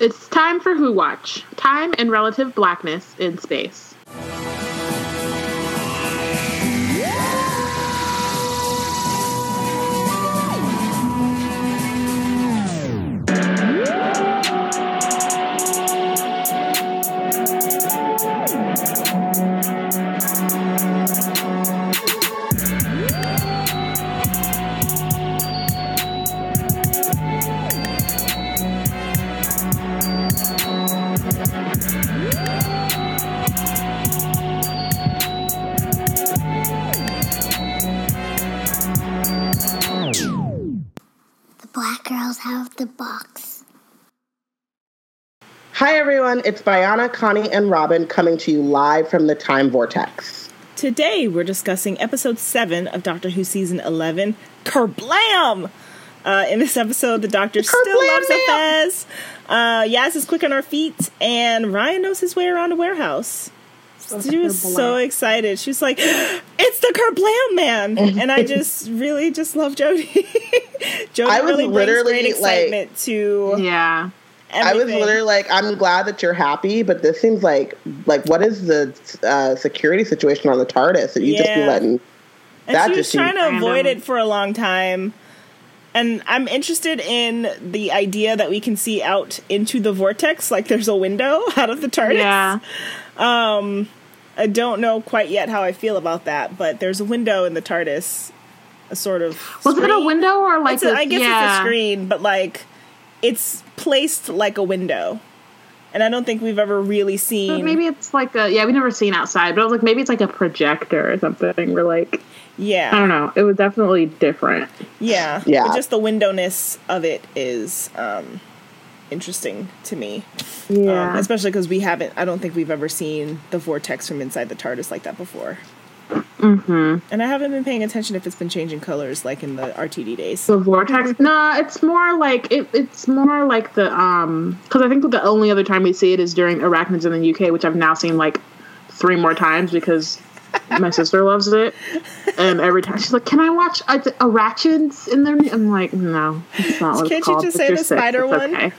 It's time for Who Watch, Time and Relative Blackness in Space. Hi everyone, it's Biana, Connie, and Robin coming to you live from the Time Vortex. Today we're discussing episode 7 of Doctor Who season 11, Kerblam! In this episode, the Doctor still loves a Fez. Yaz is quick on our feet, and Ryan knows his way around a warehouse. She was so excited. She was like, it's the Kerblam Man! And I just really just love Jodie. Jodie really brings great excitement to... Yeah. Everything. I was literally like, I'm glad that you're happy, but this seems like what is the security situation on the TARDIS that you just be letting? And that she was trying to avoid it for a long time. And I'm interested in the idea that we can see out into the vortex, like there's a window out of the TARDIS. Yeah. I don't know quite yet how I feel about that, but there's a window in the TARDIS, a sort of screen. Was it a window or like I guess it's a screen, but like... It's placed like a window. And I don't think we've ever really seen... But maybe it's like a... Yeah, we've never seen outside. But I was like, maybe it's like a projector or something. We're like... Yeah. I don't know. It was definitely different. Yeah. Yeah. But just the windowness of it is interesting to me. Yeah. Especially because we haven't... I don't think we've ever seen the vortex from inside the TARDIS like that before. Mm-hmm. And I haven't been paying attention if it's been changing colors like in the RTD days. The vortex? No, it's more like it's more like the because I think the only other time we see it is during Arachnids in the UK, which I've now seen like 3 more times because my sister loves it, and every time she's like, "Can I watch Arachnids in there?" I'm like, "No, it's not what it's called." Can't you just say the spider one? Okay.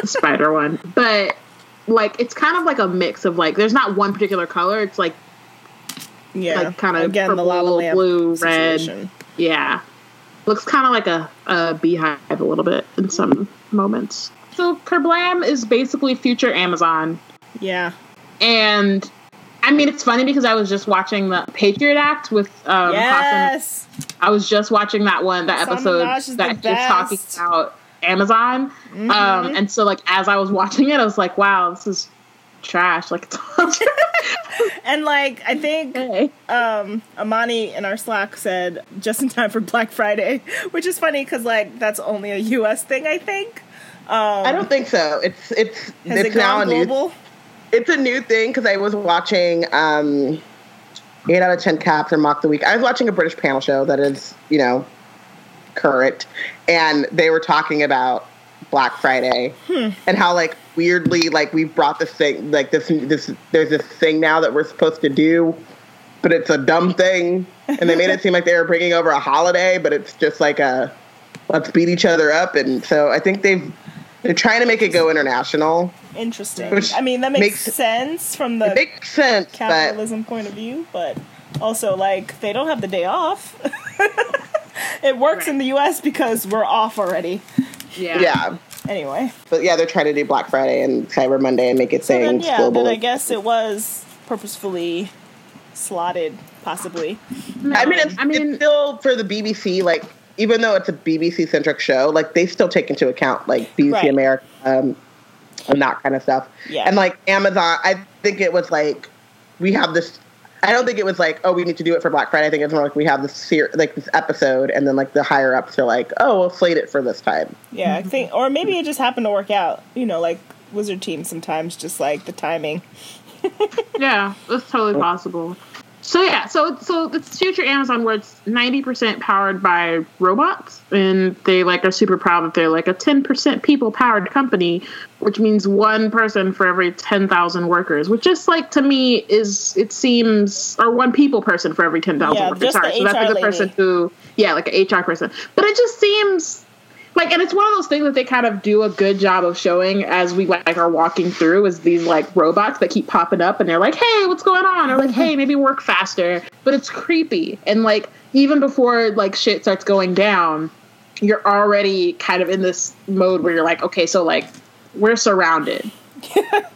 The spider one, but like it's kind of like a mix of like there's not one particular color. It's like. Yeah, like kind of again purple, the lava lamp blue, situation. Red. Yeah, looks kind of like a beehive a little bit in some moments. So Kerblam is basically future Amazon. Yeah, and I mean it's funny because I was just watching the Patriot Act with yes, Hassan. I was just watching that episode that is talking about Amazon. Mm-hmm. And so like as I was watching it, I was like, wow, this is trash. Like it's and like I think Amani in our Slack said just in time for Black Friday, which is funny because like that's only a US thing, I think. I don't think so. It's now global? It's a new thing because I was watching 8 out of 10 Caps and Mock the Week. I was watching a British panel show that is, you know, current, and they were talking about Black Friday and how like weirdly like we've brought this thing like this there's this thing now that we're supposed to do, but it's a dumb thing, and they made it seem like they were bringing over a holiday, but it's just like a let's beat each other up. And so I think they're trying to make it go international. Interesting. Which I mean that makes sense from the capitalism point of view, but also like they don't have the day off. It works in the US because we're off already. Yeah. Anyway. But yeah, they're trying to do Black Friday and Cyber Monday and make it things global. But I guess it was purposefully slotted, possibly. No. I mean, it's still for the BBC, like, even though it's a BBC-centric show, like, they still take into account, like, BBC America and that kind of stuff. Yeah. And, like, Amazon, I think it was, like, we have this... I don't think it was like, oh, we need to do it for Black Friday. I think it's more like we have this episode, and then like the higher ups are like, oh, we'll slate it for this time. Yeah, I think, or maybe it just happened to work out. You know, like Wizard Team sometimes, just like the timing. Yeah, that's totally possible. So yeah, so it's future Amazon where it's 90% powered by robots, and they like are super proud that they're like a 10% people powered company, which means 1 person for every 10,000 workers, which just like to me or 1 people person for every 10,000 workers. Sorry, so that's like a person who like an HR person, but it just seems Like, and it's one of those things that they kind of do a good job of showing as we like are walking through, is these like robots that keep popping up and they're like, hey, what's going on? Or like, hey, maybe work faster. But it's creepy. And like, even before like shit starts going down, you're already kind of in this mode where you're like, okay, so like we're surrounded.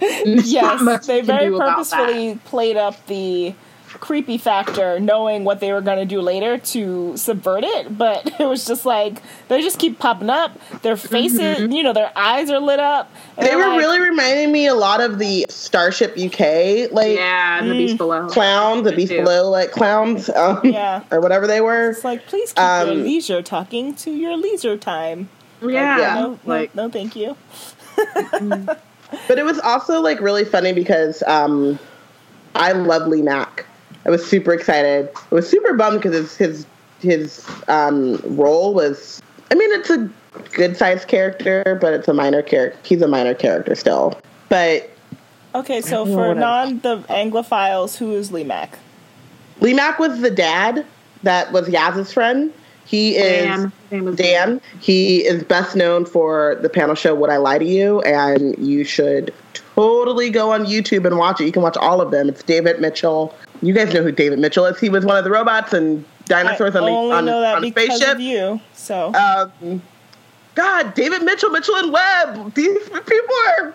Yes, they very purposefully played up the creepy factor, knowing what they were going to do later to subvert it, but it was just like they just keep popping up, their faces, you know, their eyes are lit up. They were like, really reminding me a lot of the Starship UK, like, and the Beast Below clowns, like clowns, or whatever they were. It's like, please keep your leisure talking to your leisure time. No, thank you. But it was also like really funny because I love Lee Mack. I was super excited. I was super bummed because his role was, I mean, it's a good-sized character, but it's a minor character. He's a minor character still. But okay, so for the Anglophiles, who is Lee Mack? Lee Mack was the dad that was Yaz's friend. He is Dan. He is best known for the panel show Would I Lie to You? And you should totally go on YouTube and watch it. You can watch all of them. It's David Mitchell. You guys know who David Mitchell is. He was one of the robots and dinosaurs on the spaceship. God, David Mitchell, Mitchell and Webb. These people are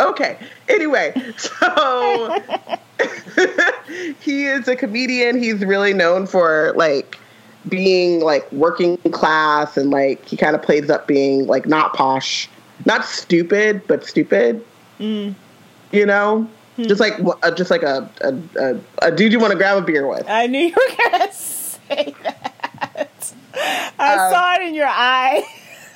okay. Anyway, so he is a comedian. He's really known for like being like working class, and like he kind of plays up being like not posh, not stupid, but stupid. You know, just like a dude you want to grab a beer with. I knew you were gonna say that. I saw it in your eye.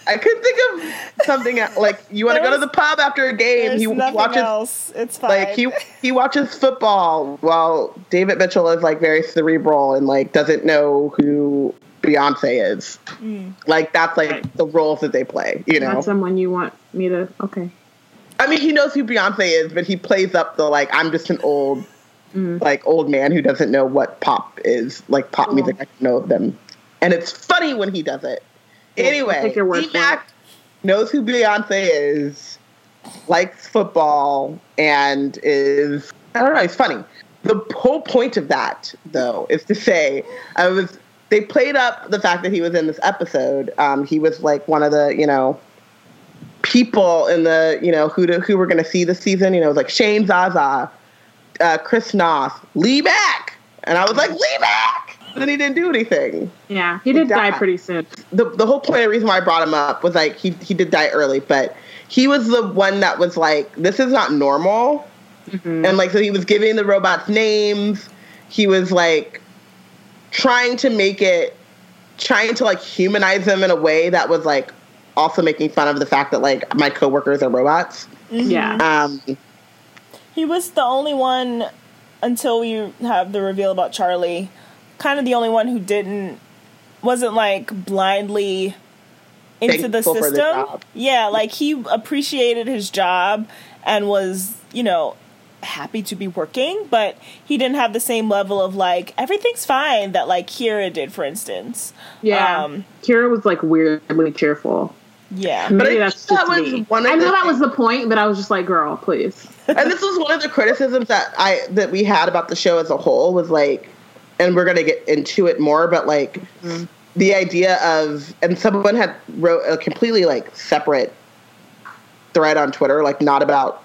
I couldn't think of something like you want to go to the pub after a game. He watches. Else. It's fine. Like he watches football while David Mitchell is like very cerebral and like doesn't know who Beyonce is. Like that's like the roles that they play. You know, not someone you want me to. Okay. I mean, he knows who Beyonce is, but he plays up the like I'm just an old, like old man who doesn't know what pop is. Like pop music, I know them, and it's funny when he does it. Anyway, Lee Mack knows who Beyonce is, likes football, and is, I don't know, he's funny. The whole point of that, though, is to say, they played up the fact that he was in this episode. He was like one of the, you know, people in the, you know, who we're going to see this season. You know, it was like Shane Zaza, Chris Noth, Lee Mack. And I was like, Lee Mack! Then he didn't do anything. Yeah, he did die pretty soon. The whole point of the reason why I brought him up was, like, he did die early, but he was the one that was like, this is not normal. And, like, so he was giving the robots names. He was, like, trying to, like, humanize them in a way that was, like, also making fun of the fact that, like, my coworkers are robots. He was the only one, until you have the reveal about Charlie, kind of the only one who wasn't like blindly into the system. Yeah, like he appreciated his job and was, you know, happy to be working, but he didn't have the same level of like everything's fine that like Kira did, for instance. Yeah, Kira was like weirdly cheerful. Yeah, maybe that's just me. I know that was the point, but I was just like, girl, please. And this was one of the criticisms that we had about the show as a whole was like. And we're going to get into it more, but, like, the idea of... And someone had wrote a completely, like, separate thread on Twitter, like, not about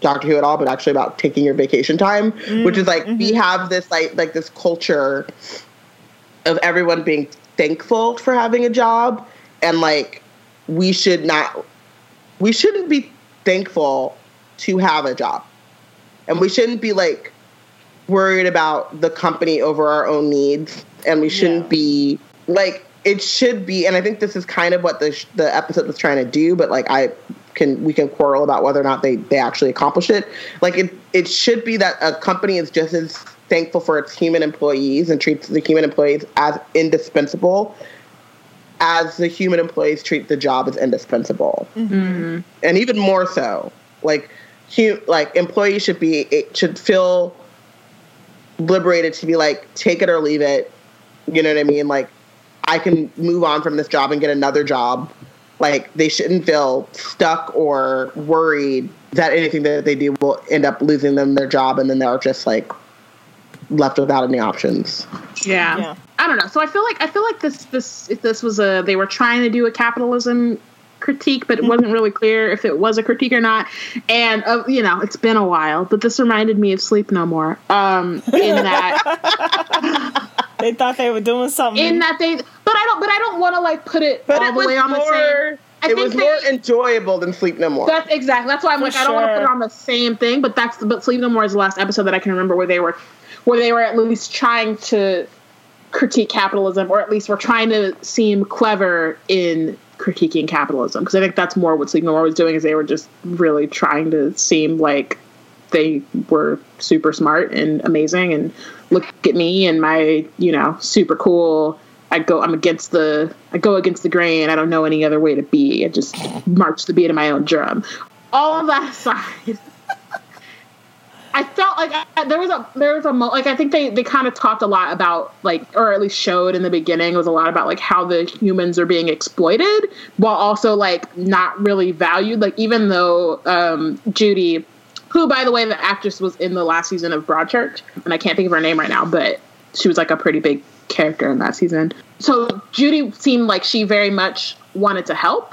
Doctor Who at all, but actually about taking your vacation time, which is, like, we have this, like, this culture of everyone being thankful for having a job, and, like, we shouldn't be thankful to have a job. And we shouldn't be, like... worried about the company over our own needs, and we shouldn't be like it should be. And I think this is kind of what the episode was trying to do, but like we can quarrel about whether or not they actually accomplished it. Like it should be that a company is just as thankful for its human employees and treats the human employees as indispensable as the human employees treat the job as indispensable, and even more so. Like employees should feel liberated to be like, take it or leave it. You know what I mean? Like, I can move on from this job and get another job. Like, they shouldn't feel stuck or worried that anything that they do will end up losing them their job, and then they're just, like, left without any options. Yeah. I don't know. So I feel like this was they were trying to do a capitalism critique, but it wasn't really clear if it was a critique or not. And, it's been a while, but this reminded me of Sleep No More. In that... They thought they were doing something. But I don't want to put it but all the way on the same. It was more enjoyable than Sleep No More. That's why I'm I don't want to put it on the same thing. But Sleep No More is the last episode that I can remember where they were at least trying to critique capitalism, or at least were trying to seem clever in critiquing capitalism. Because I think that's more what Sleep No More was doing, is they were just really trying to seem like they were super smart and amazing and look at me and my, super cool. I go against the grain. I don't know any other way to be. I just march the beat of my own drum. All of that aside, I felt like I think they kind of talked a lot about, or at least showed in the beginning, was a lot about, how the humans are being exploited while also, not really valued. Even though Judy, who, by the way, the actress was in the last season of Broadchurch, and I can't think of her name right now, but she was a pretty big character in that season. So Judy seemed like she very much wanted to help,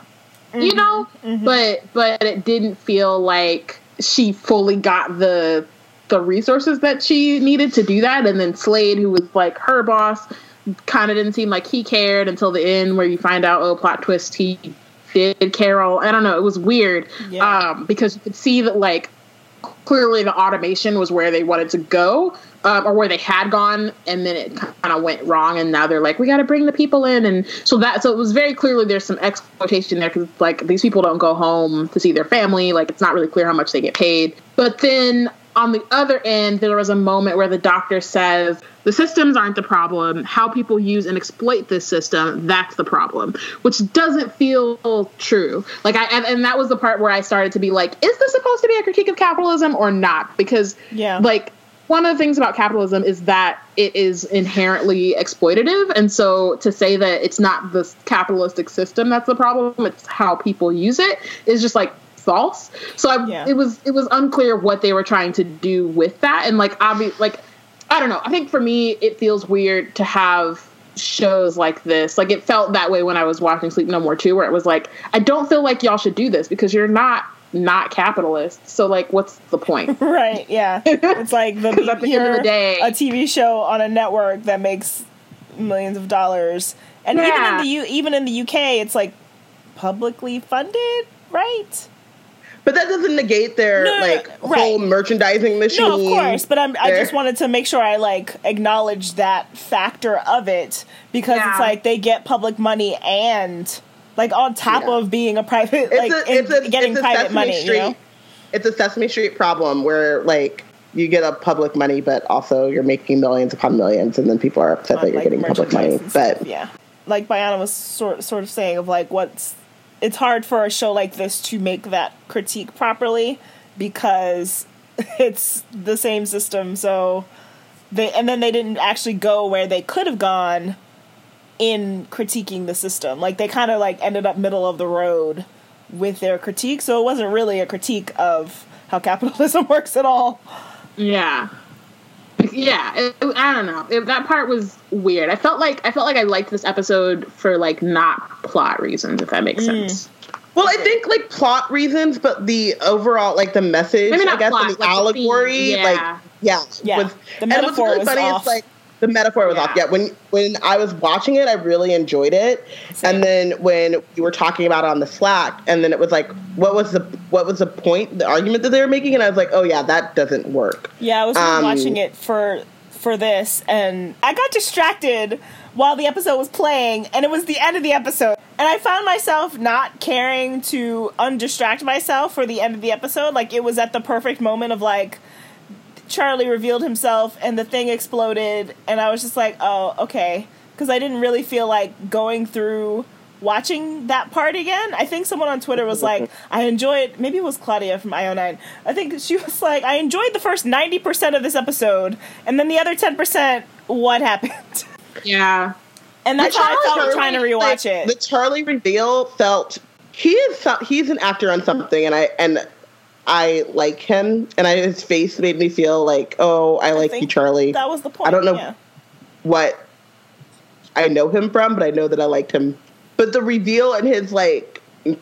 mm-hmm. but it didn't feel like she fully got the resources that she needed to do that. And then Slade, who was her boss, kind of didn't seem like he cared until the end, where you find out, oh, plot twist, he did care. I don't know. It was weird, because you could see that clearly the automation was where they wanted to go, or where they had gone, and then it kind of went wrong, and now they're we got to bring the people in, and so it was very clearly there's some exploitation there, because these people don't go home to see their family, it's not really clear how much they get paid. But then on the other end, there was a moment where the doctor says, the systems aren't the problem. How people use and exploit this system, that's the problem, which doesn't feel true. And that was the part where I started to be is this supposed to be a critique of capitalism or not? Because, one of the things about capitalism is that it is inherently exploitative. And so to say that it's not the capitalistic system that's the problem, it's how people use it, is just, false. So it was unclear what they were trying to do with that, and I don't know. I think for me it feels weird to have shows like this. It felt that way when I was watching Sleep No More 2, where it was I don't feel like y'all should do this because you're not capitalist. So what's the point? Right? Yeah. It's at the end of the day, a TV show on a network that makes millions of dollars, and even in the UK, it's publicly funded, right? But that doesn't negate their whole merchandising machine. No, of course. But I just wanted to make sure I acknowledge that factor of it, because it's they get public money and on top of being a private, getting private money. You know? It's a Sesame Street problem where you get a public money, but also you're making millions upon millions, and then people are upset that you're getting public money. But yeah, Biana was sort of saying of what's. It's hard for a show like this to make that critique properly, because it's the same system. So they didn't actually go where they could have gone in critiquing the system. They kind of ended up middle of the road with their critique. So it wasn't really a critique of how capitalism works at all. Yeah. Yeah, I don't know. That part was weird. I felt like I liked this episode for not plot reasons, if that makes sense. Well, I think plot reasons, but the overall the message, I guess, plot, and the allegory, the the metaphor was funny. Off. It's the metaphor was off. Yeah, when I was watching it, I really enjoyed it, and then when you were talking about it on the Slack, and then it was what was the point, the argument that they were making, and I was oh yeah, that doesn't work. Yeah, I was watching it for this, and I got distracted while the episode was playing, and it was the end of the episode, and I found myself not caring to undistract myself for the end of the episode. It was at the perfect moment of Charlie revealed himself and the thing exploded, and I was just oh, okay, because I didn't really feel going through watching that part again. I think someone on Twitter was I enjoyed, maybe it was Claudia from IO9, I think she was I enjoyed the first 90% of this episode, and then the other 10%, what happened? Yeah. And that's how I felt trying to rewatch it. The Charlie reveal felt he's an actor on something, and I like him, and his face made me feel like, oh, I like you, Charlie. That was the point. I don't know what I know him from, but I know that I liked him. But the reveal and his like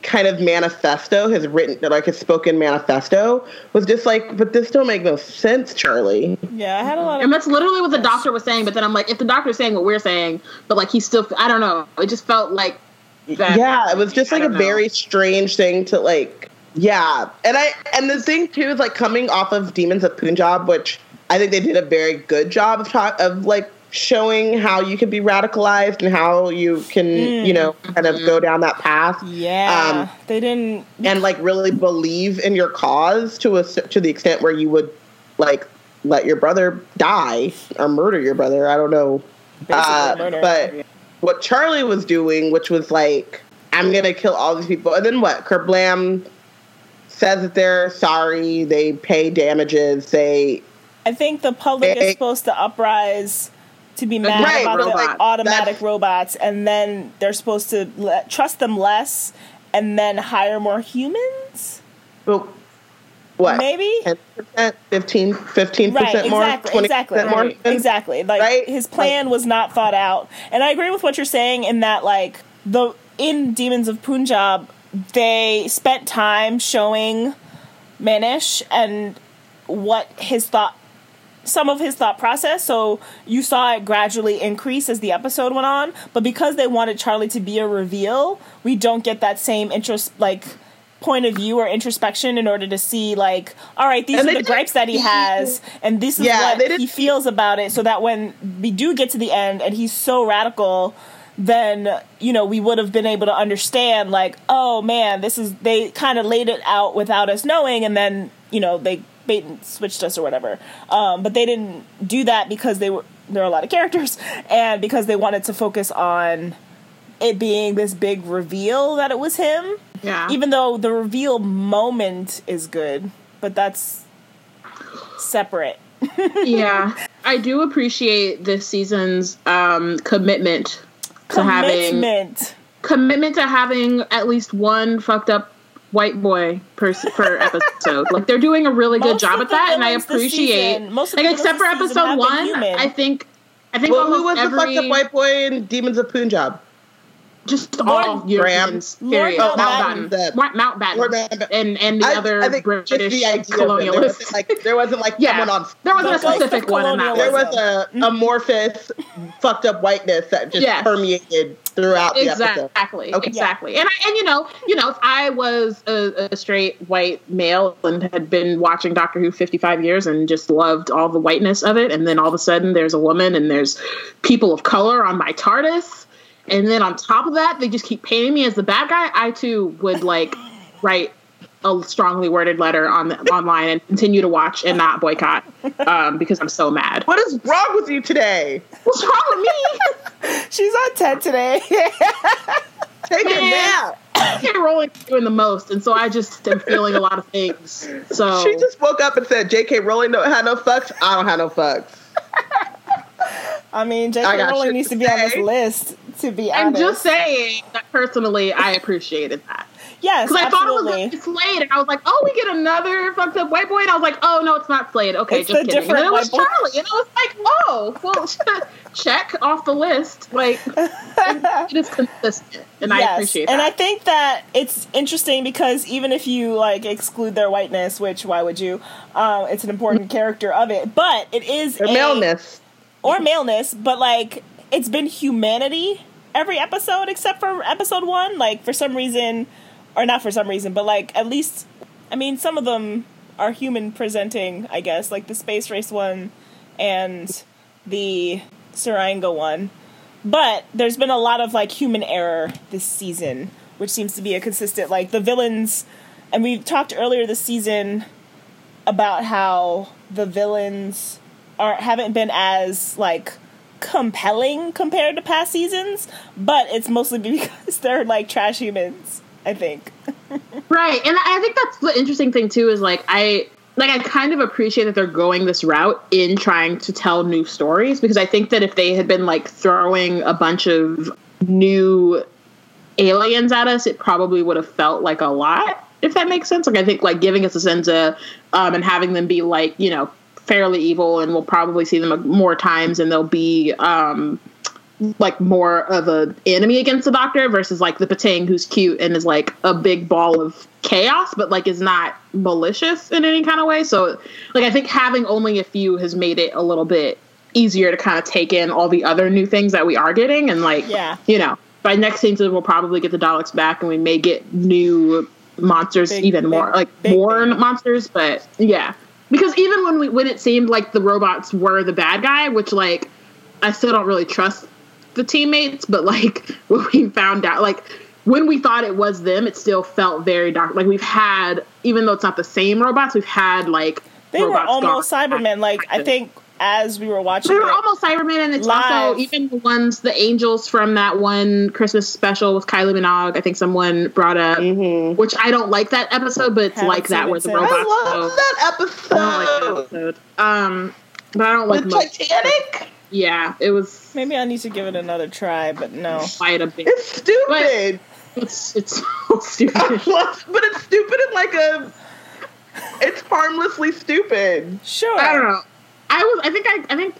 kind of manifesto, his written, like his spoken manifesto, was just like, but this don't make no sense, Charlie. Yeah, I had a lot of... And that's literally what the doctor was saying, but then I'm like, if the doctor's saying what we're saying, but like he's still, I don't know. It just felt like that. Yeah, it was just like a very strange thing to like... Yeah, and the thing too is like coming off of Demons of Punjab, which I think they did a very good job of like showing how you can be radicalized and how you can you know kind of go down that path. Yeah, they didn't and like really believe in your cause to the extent where you would like let your brother die or murder your brother. I don't know, but what Charlie was doing, which was like, I'm gonna kill all these people, and then what? Kerblam says that they're sorry, they pay damages, I think the public is supposed to uprise to be mad about the automatic robots, and then they're supposed to trust them less and then hire more humans? Well, what? Maybe? 10%, 15% right, more? Exactly, 20% more? Right, exactly. Like, right? His plan was not thought out. And I agree with what you're saying in that, like, in Demons of Punjab, they spent time showing Manish and what some of his thought process. So you saw it gradually increase as the episode went on. But because they wanted Charlie to be a reveal, we don't get that same point of view or introspection in order to see like, all right, these are the gripes that he has, and this is what he feels about it. So that when we do get to the end and he's so radical, then, you know, we would have been able to understand, like, oh, man, they kind of laid it out without us knowing, and then, you know, they bait and switched us or whatever. But they didn't do that because there were a lot of characters, and because they wanted to focus on it being this big reveal that it was him. Yeah. Even though the reveal moment is good, but that's separate. Yeah. I do appreciate this season's commitment to having at least one fucked up white boy per episode. Like, they're doing a really good job at that, and I appreciate. Like, except for episode one, I think who was the fucked up white boy in Demons of Punjab? Just all Europeans. Lord Mountbatten. And the other British colonialists. There wasn't like someone on... There wasn't a specific one in that. There was an amorphous, fucked up whiteness that just permeated throughout the episode. Exactly. Yeah. And you know, if I was a straight white male and had been watching Doctor Who 55 years and just loved all the whiteness of it, and then all of a sudden there's a woman and there's people of color on my TARDIS... And then on top of that, they just keep painting me as the bad guy. I, too, would, like, write a strongly worded letter online and continue to watch and not boycott because I'm so mad. What is wrong with you today? What's wrong with me? She's on TED today. Take a nap. J.K. Rowling is doing the most, and so I just am feeling a lot of things. So she just woke up and said, J.K. Rowling don't have no fucks. I don't have no fucks. I mean, J.K. Rowling needs to be on this list. To be honest. I'm just saying that personally, I appreciated that. Yes, because I thought it was going to be Slade, and I was like, "Oh, we get another fucked up white boy," and I was like, "Oh no, it's not Slade." Okay, it's just kidding. And then it was Charlie, and I was like, "Oh, well, check off the list." Like, it is consistent, and I appreciate that. And I think that it's interesting because even if you like exclude their whiteness, which why would you? It's an important character of it, but it is maleness, but like. It's been humanity every episode except for episode one. Like, for some reason, or not for some reason, but, like, at least, I mean, some of them are human-presenting, I guess. Like, the space race one and the Saranga one. But there's been a lot of, like, human error this season, which seems to be a consistent, like, the villains... And we talked earlier this season about how the villains haven't been as, like... compelling compared to past seasons, but it's mostly because they're like trash humans, I think. Right. And I think that's the interesting thing too, is like I like, I kind of appreciate that they're going this route in trying to tell new stories, because I think that if they had been, like, throwing a bunch of new aliens at us, it probably would have felt like a lot, if that makes sense. Like, I think, like, giving us a sense of, and having them be, like, you know, fairly evil, and we'll probably see them more times, and they'll be, like, more of an enemy against the Doctor versus, like, the Patang, who's cute and is, like, a big ball of chaos, but, like, is not malicious in any kind of way. So, like, I think having only a few has made it a little bit easier to kind of take in all the other new things that we are getting. And, like, yeah, you know, by next season, we'll probably get the Daleks back, and we may get new monsters, big, more monsters, but, yeah. Because even when it seemed like the robots were the bad guy, which, like, I still don't really trust the teammates, but, like, when we found out, like, when we thought it was them, it still felt very dark. Like, we've had, even though it's not the same robots, we've had, like, they were almost Cybermen. Like, I think as we were watching, they were almost Cybermen, and it's live. Also even the ones, the angels from that one Christmas special with Kylie Minogue, I think someone brought up, mm-hmm. which I don't like that episode, but it's like that with the robots. I love that episode. I don't like that episode. But I don't like the Titanic. Yeah, it was. Maybe I need to give it another try, but no. Quite a bit. It's stupid. But it's so stupid. But it's stupid in like a. It's harmlessly stupid. Sure. I don't know. I think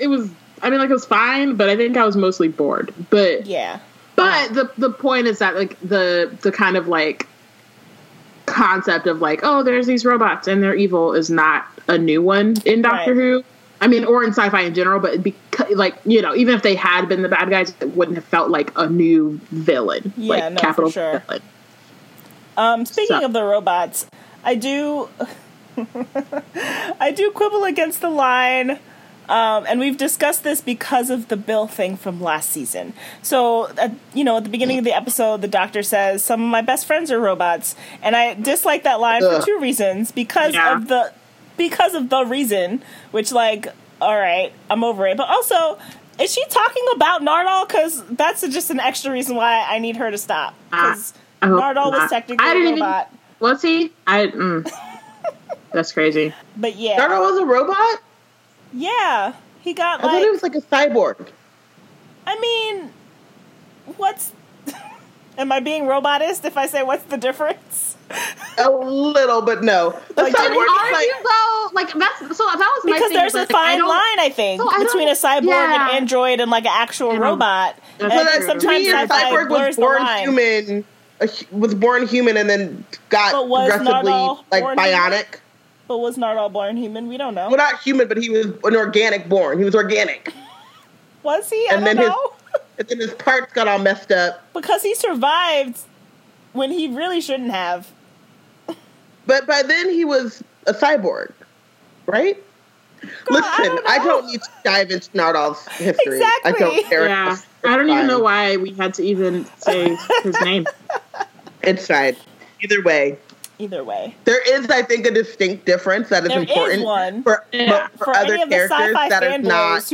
it was. I mean, like, it was fine, but I think I was mostly bored. But yeah. But the point is that, like, the kind of, like, concept of, like, oh, there's these robots and they're evil is not a new one in Doctor Who. I mean, or in sci-fi in general, but like, you know, even if they had been the bad guys, it wouldn't have felt like a new villain. Yeah, like, no, capital for sure. Villain. Speaking of the robots, I do quibble against the line, and we've discussed this because of the Bill thing from last season. So, you know, at the beginning of the episode, the Doctor says, "Some of my best friends are robots," and I dislike that line for two reasons. Because of the reason, which, like, all right, I'm over it. But also, is she talking about Nardole? Because that's just an extra reason why I need her to stop. Because Nardole was technically a robot. Was he? That's crazy. But yeah. Nardole was a robot? Yeah. He got, like... I thought he was, like, a cyborg. I mean, what's... Am I being robotist if I say what's the difference? A little, but no. Like, cyborg is like, though, like, that's, so that was my because thing, there's a fine line, I think, between a cyborg and android and, like, an actual robot. And sometimes a cyborg was born human, and then got aggressively, like, bionic. Human? But was Nardole born human? We don't know. Well, not human, but he was an organic born. He was organic. Was he? I don't know. And then his parts got all messed up. Because he survived when he really shouldn't have. But by then he was a cyborg, right? God, listen, I don't need to dive into Nardole's history. Exactly. I don't care. Yeah. I don't even know why we had to even say his name. It's fine. Either way. There is, I think, a distinct difference that is important for other characters that are not. If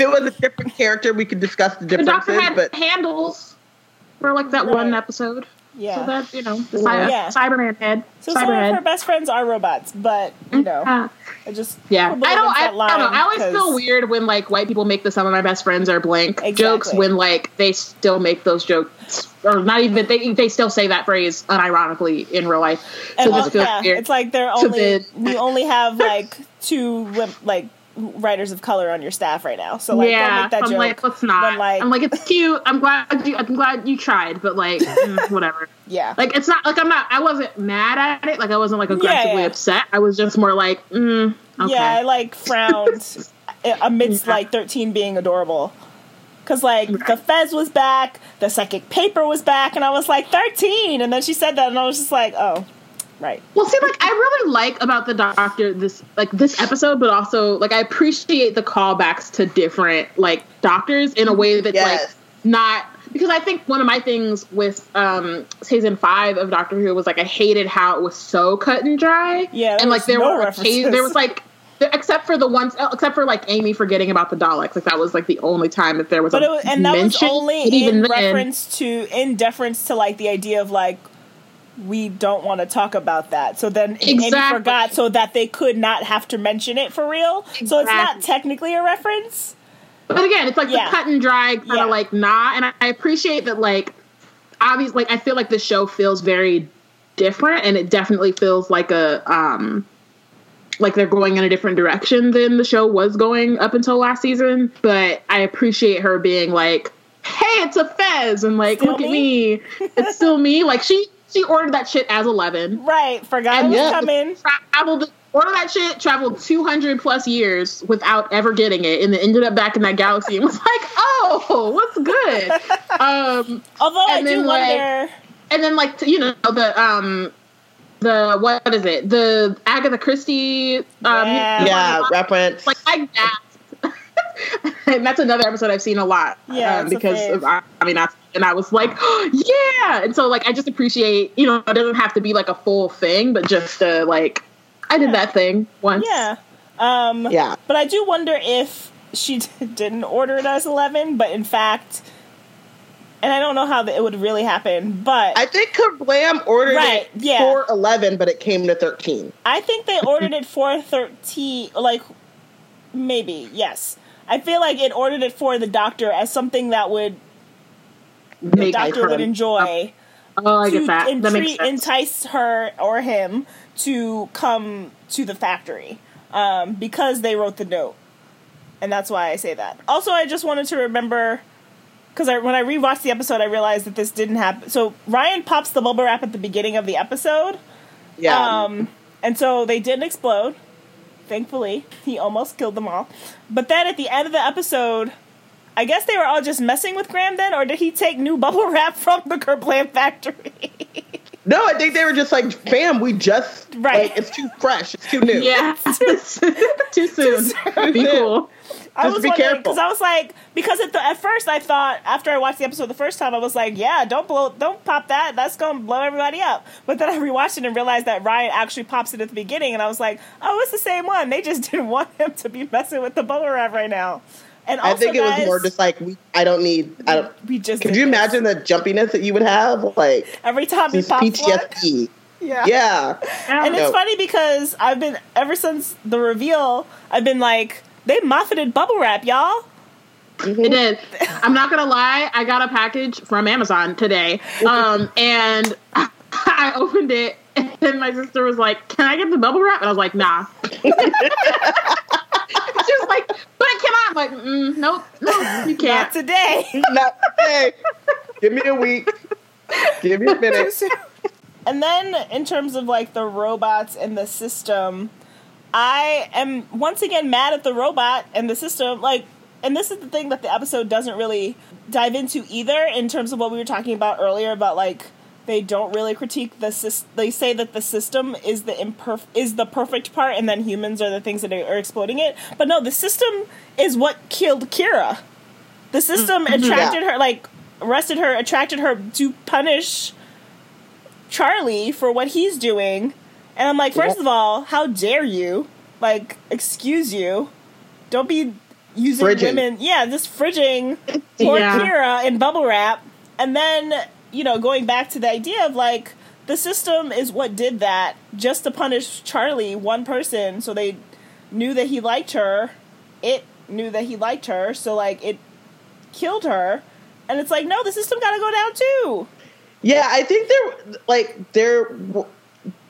it was a different character, we could discuss the differences. The Doctor had handles for, like, that one episode. Yeah. So that, you know, Cyberman head. So some of her best friends are robots, but, you know, I just... Yeah, I don't know. I always feel weird when, like, white people make the some of my best friends are blank jokes when, like, they still make those jokes. Or not even... They still say that phrase unironically in real life. So it feels weird. It's like they're only... We only have, like, two, like... writers of color on your staff right now, so, like, don't make that joke. Like, let's not. But, like, I'm like, it's cute. I'm glad you tried, but, like, whatever. Yeah, like, it's not like I wasn't mad at it. Like, I wasn't, like, aggressively upset. I was just more like, okay. Yeah, I, like, frowned amidst like 13 being adorable, because, like, the Fez was back, the psychic paper was back, and I was like 13, and then she said that, and I was just like, oh. Right. Well, see, like, I really like about the Doctor this episode, but also, like, I appreciate the callbacks to different, like, Doctors in a way that's, like, not... Because I think one of my things with season 5 of Doctor Who was, like, I hated how it was so cut and dry. Yeah, and, like, except for the ones, except for, like, Amy forgetting about the Daleks. Like, that was, like, the only time that there was mention. And that was only in deference to, like, the idea of, like, we don't want to talk about that. So then Amy forgot so that they could not have to mention it for real. Exactly. So it's not technically a reference. But again, it's like the cut and dry kind of like, nah. And I appreciate that, like, obviously, like, I feel like the show feels very different, and it definitely feels like a, like they're going in a different direction than the show was going up until last season. But I appreciate her being like, hey, it's a fez. And like, still look at me. It's still me. Like she ordered that shit as 11. Right. Forgot it was coming. Ordered that shit, traveled 200 plus years without ever getting it, and then ended up back in that galaxy and was like, oh, what's good? Although I do wonder. And then, like, you know, the what is it? The Agatha Christie reference. Like, I gasped. And that's another episode I've seen a lot. Yeah, and I was like, oh, yeah! And so, like, I just appreciate, you know, it doesn't have to be, like, a full thing, but just, like, I did that thing once. Yeah. But I do wonder if she didn't order it as 11, but in fact, and I don't know how it would really happen, but I think Kerblam ordered for 11, but it came to 13. I think they ordered it for 13, like, maybe, yes. I feel like it ordered it for the doctor as something that would, the doctor would enjoy. Oh, I get that. That makes sense. Entice her or him to come to the factory because they wrote the note. And that's why I say that. Also, I just wanted to remember, because when I rewatched the episode, I realized that this didn't happen. So Ryan pops the bubble wrap at the beginning of the episode. Yeah. And so they didn't explode. Thankfully, he almost killed them all. But then at the end of the episode, I guess they were all just messing with Graham then, or did he take new bubble wrap from the Kerblam factory? No, I think they were just like, fam, we just, like, it's too fresh. It's too new. Yeah. Too soon. Be cool. I was be careful. Because I was like, at first I thought, after I watched the episode the first time, I was like, yeah, don't pop that. That's going to blow everybody up. But then I rewatched it and realized that Ryan actually pops it at the beginning. And I was like, oh, it's the same one. They just didn't want him to be messing with the bubble wrap right now. And also, I think it was more just like, could you imagine the jumpiness that you would have? Like, every time you pop PTSD. Yeah. And it's funny because ever since the reveal, I've been like, they moffited bubble wrap, y'all. Mm-hmm. It did. I'm not going to lie. I got a package from Amazon today. And I opened it, and then my sister was like, can I get the bubble wrap? And I was like, nah. She was like, but I cannot. I'm like, nope, you can't. Not today. Not today. Give me a week. Give me a minute. And then in terms of, like, the robots and the system, I am once again mad at the robot and the system. Like, and this is the thing that the episode doesn't really dive into either, in terms of what we were talking about earlier about, like, they don't really critique the system. They say that the system is the perfect part, and then humans are the things that are exploding it. But no, the system is what killed Kira. The system attracted her, like, arrested her, attracted her to punish Charlie for what he's doing. And I'm like, first of all, how dare you? Like, excuse you. Don't be using women. Yeah, just fridging poor Kira in bubble wrap. And then, you know, going back to the idea of, like, the system is what did that just to punish Charlie, one person, so they knew that he liked her. It knew that he liked her, so, like, it killed her. And it's like, no, the system got to go down, too. Yeah, I think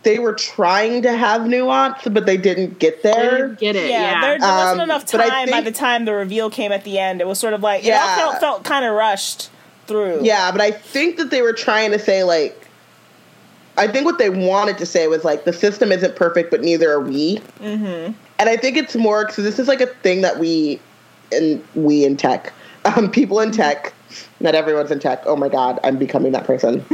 they were trying to have nuance, but they didn't get there. They didn't get it, there wasn't enough time by the time the reveal came at the end. It was sort of like, it all felt kind of rushed through. Yeah, but I think that they were trying to say, like, I think what they wanted to say was, like, the system isn't perfect, but neither are we. Mm-hmm. And I think it's more, because this is, like, a thing that we in tech, people in tech, not everyone's in tech. Oh, my God, I'm becoming that person.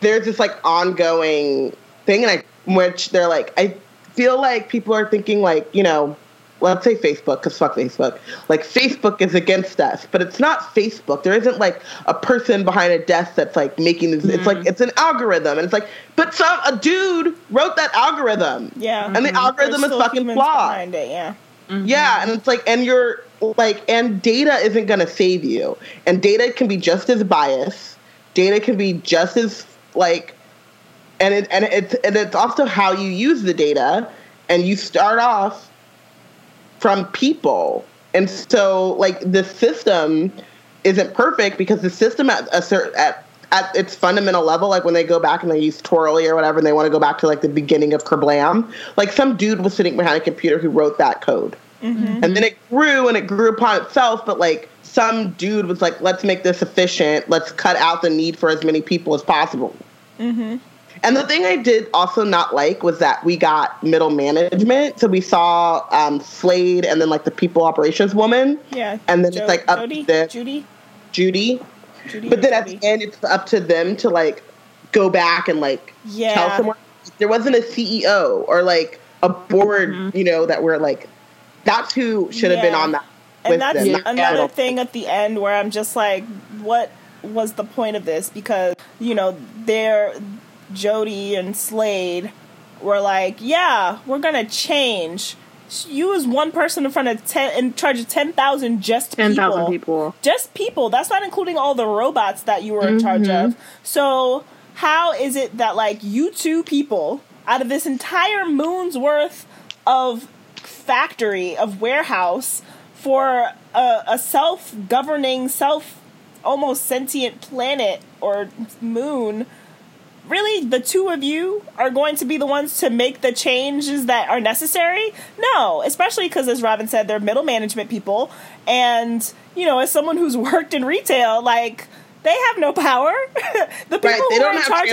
There's this, like, ongoing thing, and which they're, like, I feel like people are thinking, like, you know, well, I'd say Facebook, because fuck Facebook. Like, Facebook is against us, but it's not Facebook. There isn't, like, a person behind a desk that's, like, making this. It's, like, it's an algorithm. And it's, like, but a dude wrote that algorithm. Yeah. And the algorithm is fucking flawed. Behind it, yeah. Mm-hmm. Yeah, and it's, like, and you're, like, and data isn't going to save you. And data can be just as biased. Data can be just as, like, And it's also how you use the data, and you start off from people. And so, like, the system isn't perfect because the system at its fundamental level, like when they go back and they use Torley or whatever, and they want to go back to like the beginning of Kerblam, like some dude was sitting behind a computer who wrote that code. Mm-hmm. And then it grew upon itself, but like some dude was like, let's make this efficient. Let's cut out the need for as many people as possible. Mm-hmm. And the thing I did also not like was that we got middle management. So we saw Slade and then like the people operations woman. Yeah. And then it's like up to the Judy. But then at the end, it's up to them to like go back and like tell someone. There wasn't a CEO or like a board, mm-hmm. you know, that we're like, that's who should have been on that. And that's another thing at the end where I'm just like, what was the point of this? Because, you know, Jody and Slade were like, yeah, we're going to change. You as one person in front of 10, in charge of 10,000 people. Just people. That's not including all the robots that you were in charge of. So how is it that, like, you two people out of this entire moon's worth of factory, of warehouse, for a self-governing, almost sentient planet or moon, really, the two of you are going to be the ones to make the changes that are necessary? No, especially because, as Robin said, they're middle management people. And, you know, as someone who's worked in retail, like, they have no power. The people who are in charge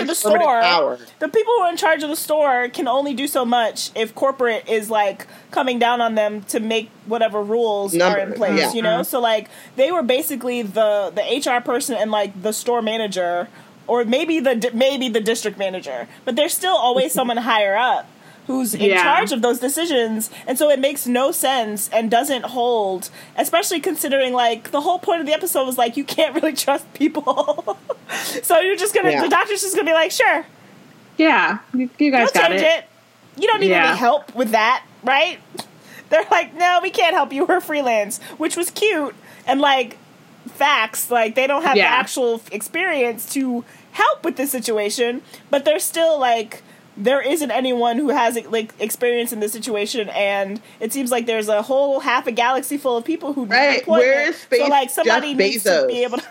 of the store, can only do so much if corporate is, like, coming down on them to make whatever rules are in place, you know? So, like, they were basically the HR person and, like, the store manager, or maybe the district manager, but there's still always someone higher up who's in charge of those decisions, and so it makes no sense and doesn't hold, especially considering, like, the whole point of the episode was, like, you can't really trust people. So you're just gonna the doctor's just gonna be like, sure, you guys got it. You don't need any help with that, right? They're like, no, we can't help you, we're freelance, which was cute, and, like, facts, like, they don't have the actual experience to help with this situation, but they're still like, there isn't anyone who has, like, experience in this situation, and it seems like there's a whole half a galaxy full of people who need employment. Where is Space, so, like, somebody Jeff needs Bezos to be able to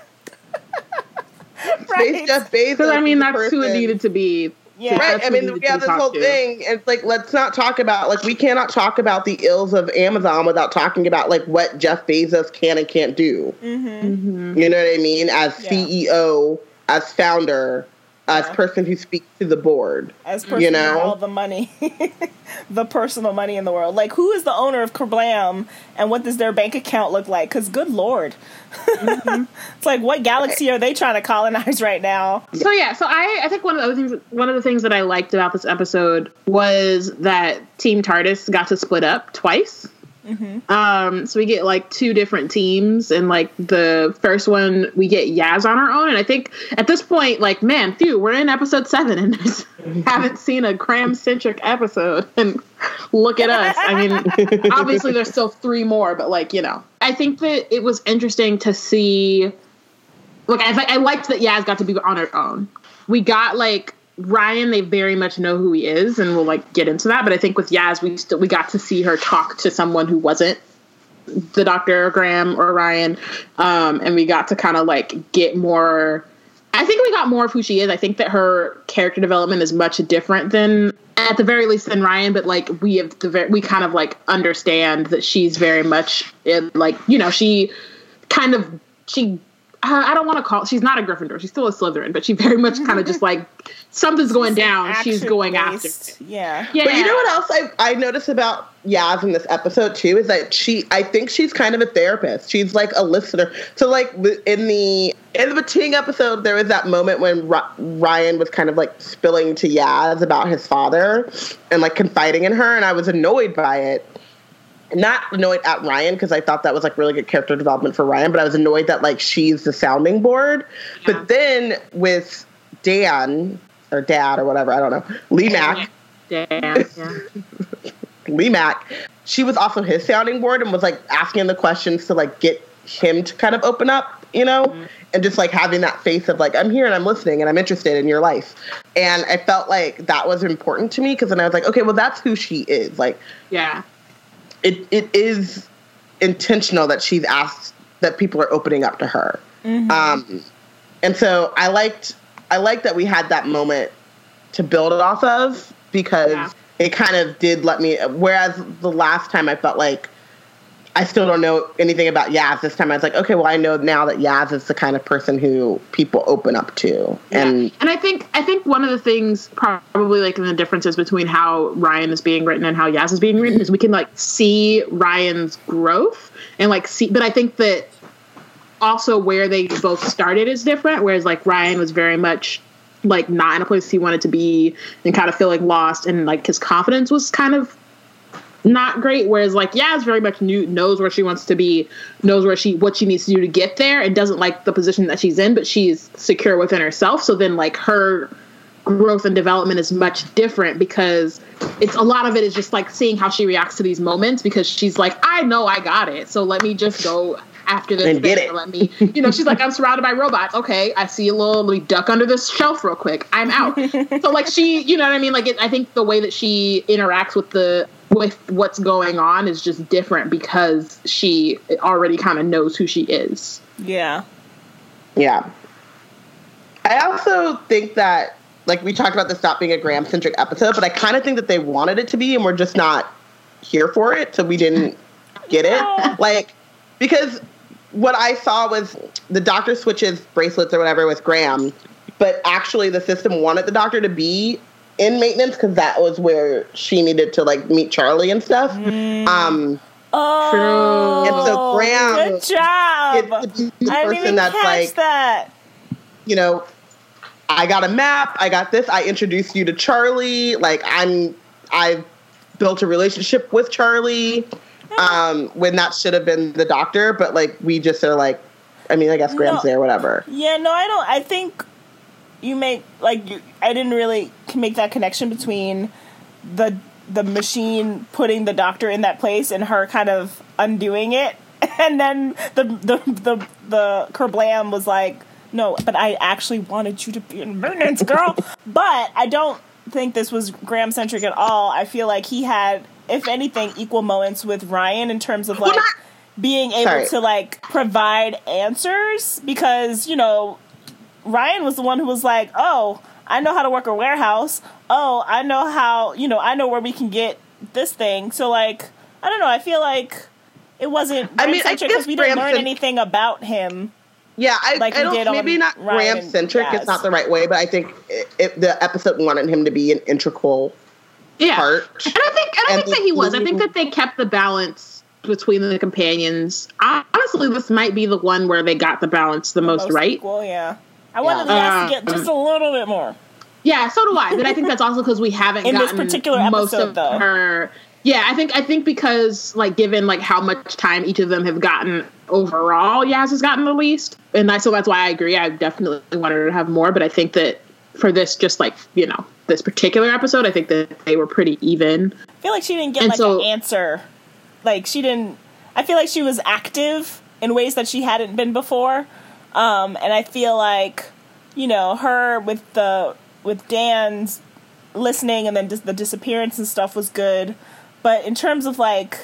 right. Space Jeff Bezos, because I mean that's person. Who it needed to be. Yeah. Right. I mean, we have this whole thing. It's like, let's not talk about, like, we cannot talk about the ills of Amazon without talking about, like, what Jeff Bezos can and can't do. Mm-hmm. You know what I mean? As CEO, as founder, as person who speaks to the board, as person who has all the money, the personal money in the world. Like, who is the owner of Kerblam, and what does their bank account look like? Because, good Lord, it's like, what galaxy are they trying to colonize right now? So I think one of the things that I liked about this episode was that Team TARDIS got to split up twice. Mm-hmm. So we get, like, two different teams, and, like, the first one we get Yaz on her own, and I think at this point, like, man, we're in episode 7 and haven't seen a Cram-centric episode, and look at us. I mean, obviously there's still 3 more, but, like, you know, I think that it was interesting to see, like, I liked that Yaz got to be on her own. We got, like, Ryan, they very much know who he is, and we'll, like, get into that. But I think with Yaz, we got to see her talk to someone who wasn't the Doctor or Graham or Ryan, and we got to kind of, like, get more. I think we got more of who she is. I think that her character development is much different than, at the very least, than Ryan. But, like, we kind of, like, understand that she's very much like, you know, I don't want to call. She's not a Gryffindor. She's still a Slytherin, but she very much kind of just, like, something's going down. She's going after it. Yeah. But you know what else I noticed about Yaz in this episode too is that I think she's kind of a therapist. She's like a listener. So, like, in the Bating episode, there was that moment when Ryan was kind of, like, spilling to Yaz about his father and, like, confiding in her, and I was annoyed by it. Not annoyed at Ryan, because I thought that was, like, really good character development for Ryan, but I was annoyed that, like, she's the sounding board. Yeah. But then with Dan, or Dad, or whatever, I don't know, Lee Mack. Dan, yeah. Lee Mack. She was also his sounding board and was, like, asking the questions to, like, get him to kind of open up. you know, mm-hmm. and just like having that faith of like, I'm here and I'm listening and I'm interested in your life. And I felt like that was important to me because then I was like, okay, well, that's who she is. Like, yeah, it is intentional that she's asked that people are opening up to her. Mm-hmm. And so I liked that we had that moment to build it off of because yeah. it kind of did let me, whereas the last time I felt like, I still don't know anything about Yaz. This time I was like, okay, well, I know now that Yaz is the kind of person who people open up to. And yeah. and I think one of the things probably like in the differences between how Ryan is being written and how Yaz is being written is we can like see Ryan's growth and like see, but I think that also where they both started is different. Whereas like Ryan was very much like not in a place he wanted to be and kind of feeling lost and like his confidence was kind of not great, whereas like Yaz very much knows where she wants to be, knows where what she needs to do to get there, and doesn't like the position that she's in, but she's secure within herself. So then like her growth and development is much different because it's a lot of it is just like seeing how she reacts to these moments because she's like, I know I got it, so let me just go after this and get it. Let me, you know, she's like, I'm surrounded by robots. Okay, I see a little like, duck under this shelf real quick. I'm out. So like she, you know what I mean? Like I think the way that she interacts with what's going on is just different because she already kind of knows who she is. Yeah. Yeah. I also think that, like, we talked about this not being a Graham-centric episode, but I kind of think that they wanted it to be, and we're just not here for it, so we didn't get it. No. Like, because what I saw was the Doctor switches bracelets or whatever with Graham, but actually the system wanted the Doctor to be in maintenance because that was where she needed to like meet Charlie and stuff. True. And so Graham good job. Gets to be the person that's like, that. You know, I got a map. I got this. I introduced you to Charlie. Like I built a relationship with Charlie. When that should have been the Doctor, but like we just are like, I mean, I guess Graham's there, whatever. Yeah, no, I don't. I think. You make, like, I didn't really make that connection between the machine putting the Doctor in that place and her kind of undoing it. And then the Kerblam was like, no, but I actually wanted you to be in maintenance, girl. But I don't think this was Graham-centric at all. I feel like he had, if anything, equal moments with Ryan in terms of, like, being able to, like, provide answers. Because, you know, Ryan was the one who was like, oh, I know how to work a warehouse. Oh, I know how, you know, I know where we can get this thing. So, like, I don't know. I feel like it wasn't Graham-centric because we didn't learn anything about him. Yeah, I don't, maybe not Graham-centric. It's not the right way, but I think the episode wanted him to be an integral part. And I think that he was. I think that they kept the balance between the companions. Honestly, this might be the one where they got the balance the most right. Equal, yeah. I wanted the last to get just a little bit more. Yeah, so do I. But I think that's also because we haven't in gotten this particular most episode, of though. Her. Yeah, I think because like given like how much time each of them have gotten overall, Yaz has gotten the least, and so that's why I agree. I definitely wanted her to have more, but I think that for this, just like you know, this particular episode, I think that they were pretty even. I feel like she didn't get an answer. Like she didn't. I feel like she was active in ways that she hadn't been before. And I feel like, you know, her with Dan's listening and then just the disappearance and stuff was good. But in terms of like,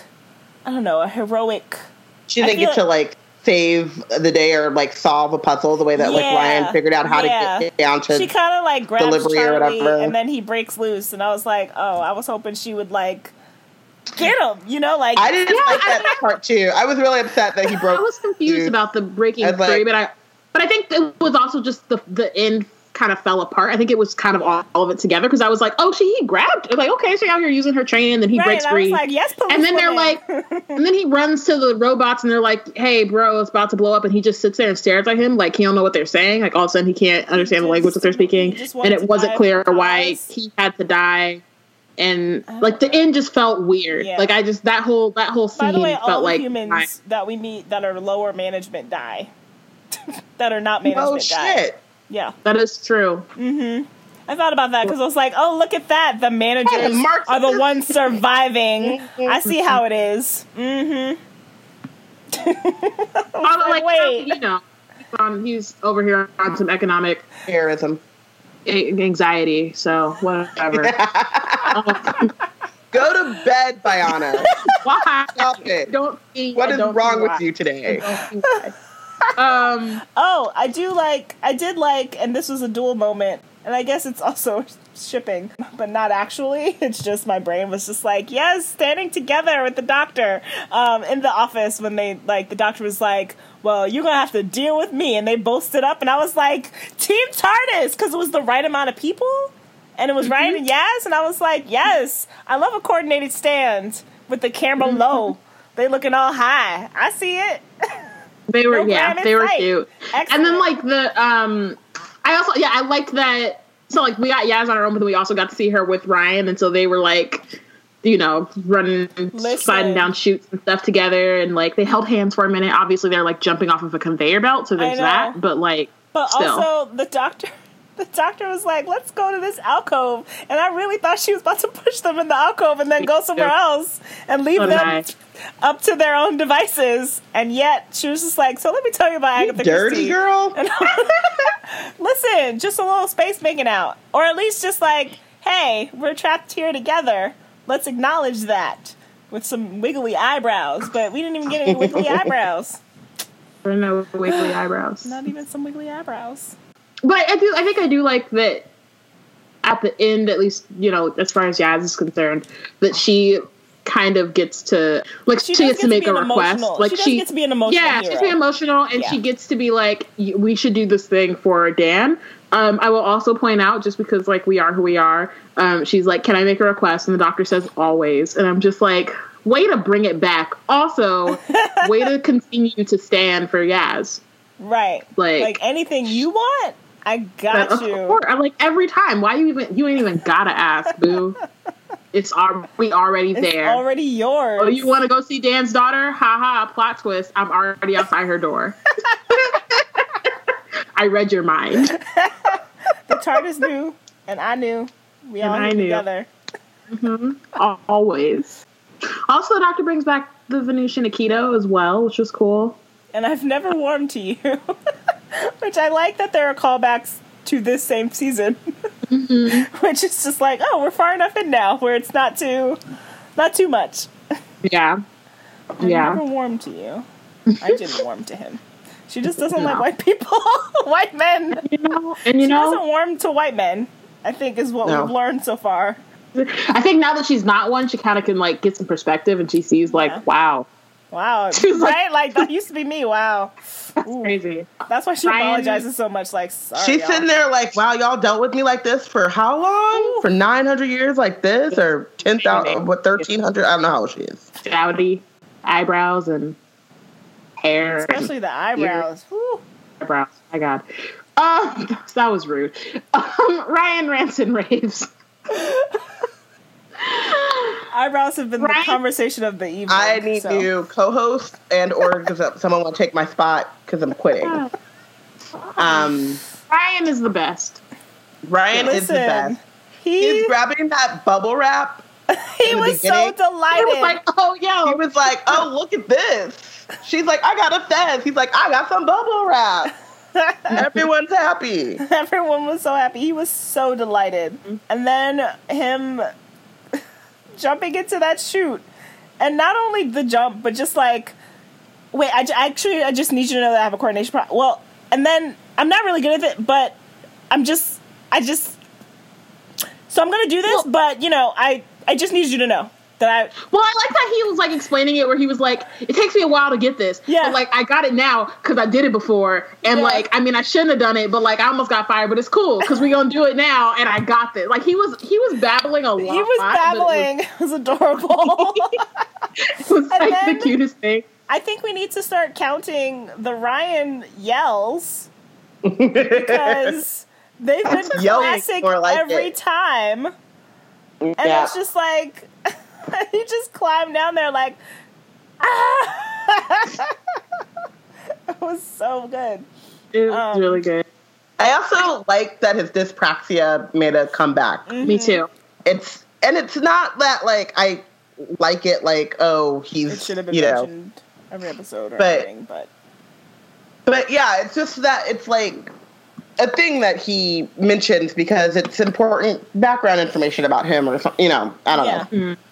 I don't know, a heroic. She didn't get to like save the day or like solve a puzzle the way that like Ryan figured out how to get down to delivery. She kind of like grabs Charlie and then he breaks loose. And I was like, oh, I was hoping she would like. Get him, you know, like I didn't like that part too. I was really upset that he broke. I was confused about the breaking free, but I think it was also just the end kind of fell apart. I think it was kind of all of it together because I was like, oh, he grabbed. Like, okay, so out here using her train, and then he breaks free. I was like, yes, and then they're like, and then he runs to the robots, and they're like, hey, bro, it's about to blow up, and he just sits there and stares at him, like he don't know what they're saying. Like all of a sudden, he can't understand the language that they're speaking, and it wasn't clear why he had to die. And like the end just felt weird. Yeah. Like I just that whole scene felt like. By the way, all the humans that we meet that are lower management die, that are not management die. Oh shit! Yeah, that is true. Mm-hmm. I thought about that because I was like, oh look at that, the managers are the ones surviving. I see how it is. Mm-hmm. I was like, wait, you know. He's over here on some economic terrorism, anxiety. So whatever. Go to bed, Biana. Why? Stop it. Don't be. What is wrong with you today? I did like, and this was a dual moment, and I guess it's also shipping, but not actually. It's just my brain was just like, yes, standing together with the doctor in the office when they, like, the doctor was like, well, you're going to have to deal with me. And they both stood up, and I was like, Team TARDIS, because it was the right amount of people, and it was Ryan and Yaz, and I was like, yes, I love a coordinated stand with the camera low. They looking all high. I see it. They were, were cute. Excellent. And then, like, the, I liked that. So, like, we got Yaz on our own, but then we also got to see her with Ryan. And so they were, like, you know, running, sliding down chutes and stuff together. And, like, they held hands for a minute. Obviously, they're, like, jumping off of a conveyor belt. So there's that. But, like, but still. Also, the doctor was like, let's go to this alcove. And I really thought she was about to push them in the alcove and then go somewhere else and leave them up to their own devices. And yet she was just like, so let me tell you about Agatha Christie. Dirty girl. Listen, just a little space making out. Or at least just like, hey, we're trapped here together. Let's acknowledge that with some wiggly eyebrows. But we didn't even get any wiggly eyebrows. There are no wiggly eyebrows. Not even some wiggly eyebrows. But I think I do like that at the end, at least, you know, as far as Yaz is concerned, that she kind of gets to, like, she gets to make a request. Like, she gets to be an emotional hero. Yeah, she's being emotional, and she gets to be like, we should do this thing for Dan. I will also point out, just because, like, we are who we are, she's like, can I make a request? And the doctor says, always. And I'm just like, way to bring it back. Also, way to continue to stand for Yaz. Right. Like anything you want. I got you. Of course. I'm like, every time. Why you ain't even gotta ask, boo. We already there. It's already yours. Oh, you want to go see Dan's daughter? Ha ha! Plot twist. I'm already outside her door. I read your mind. The TARDIS knew, and I knew. We all knew together. Mm-hmm. Always. Also, the doctor brings back the Venusian Akito as well, which was cool. And I've never warmed to you. Which I like that there are callbacks to this same season, which is just like, oh, we're far enough in now where it's not too much. Yeah, I never warmed to you. I didn't warm to him. She just doesn't like white people, white men. And she doesn't warm to white men. I think is what we've learned so far. I think now that she's not one, she kind of can, like, get some perspective, and she sees like, wow, she's right? Like, that used to be me. Wow. That's crazy. That's why she apologizes so much. Like, sorry, she's sitting there like, wow, y'all dealt with me like this for how long? Ooh. For 900 years like this? Or 10,000, what, 1,300? I don't know how old she is. Dowdy eyebrows and hair. Especially the eyebrows. Woo. Eyebrows. My God. That was rude. Ryan rants and raves. Eyebrows have been the conversation of the evening. I need new co-host and or someone will take my spot because I'm quitting. Ryan is the best. Ryan is the best. He's grabbing that bubble wrap. He was so delighted. He was like, oh, yo. He was like, oh, look at this. She's like, I got a fez. He's like, I got some bubble wrap. Everyone's happy. Everyone was so happy. He was so delighted. And then him jumping into that chute, and not only the jump, but just like, wait, I just need you to know that I have a coordination problem. Well, and then I'm not really good at it, but so I'm gonna do this, but you know, I just need you to know that I like that he was like explaining it, where he was like, it takes me a while to get this, and like, I got it now because I did it before, and like, I mean, I shouldn't have done it, but like, I almost got fired, but it's cool because we're gonna do it now, and I got this. Like, he was babbling a lot. He was babbling. It was adorable. It was like the cutest thing. I think we need to start counting the Ryan yells because they've been classic like every time, and it's just like. He just climbed down there like, ah! It was so good. It was really good. I also like that his dyspraxia made a comeback. Me too. It's not that, like, I like it, like, oh, he's, it should have been mentioned every episode or anything, but But yeah, it's just that it's like a thing that he mentions because it's important background information about him or something, you know, I don't know. Mm-hmm.